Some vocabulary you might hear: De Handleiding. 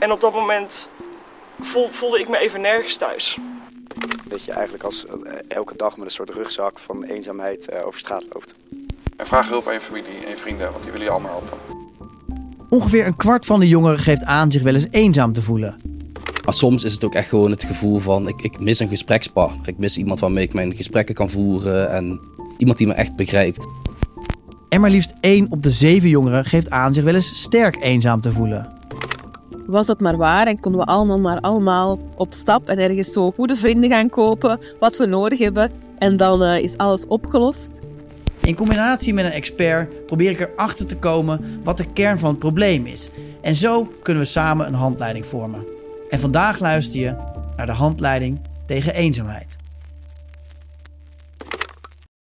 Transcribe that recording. En op dat moment voelde ik me even nergens thuis. Dat je eigenlijk als elke dag met een soort rugzak van eenzaamheid over straat loopt. En vraag hulp aan je familie en je vrienden, want die willen je allemaal helpen. Ongeveer een kwart van de jongeren geeft aan zich wel eens eenzaam te voelen. Maar soms is het ook echt gewoon het gevoel van ik mis een gesprekspartner. Ik mis iemand waarmee ik mijn gesprekken kan voeren en iemand die me echt begrijpt. En maar liefst 1 op de 7 jongeren geeft aan zich wel eens sterk eenzaam te voelen. Was dat maar waar en konden we allemaal op stap en ergens zo goede vrienden gaan kopen, wat we nodig hebben. En dan is alles opgelost. In combinatie met een expert probeer ik erachter te komen wat de kern van het probleem is. En zo kunnen we samen een handleiding vormen. En vandaag luister je naar de handleiding tegen eenzaamheid.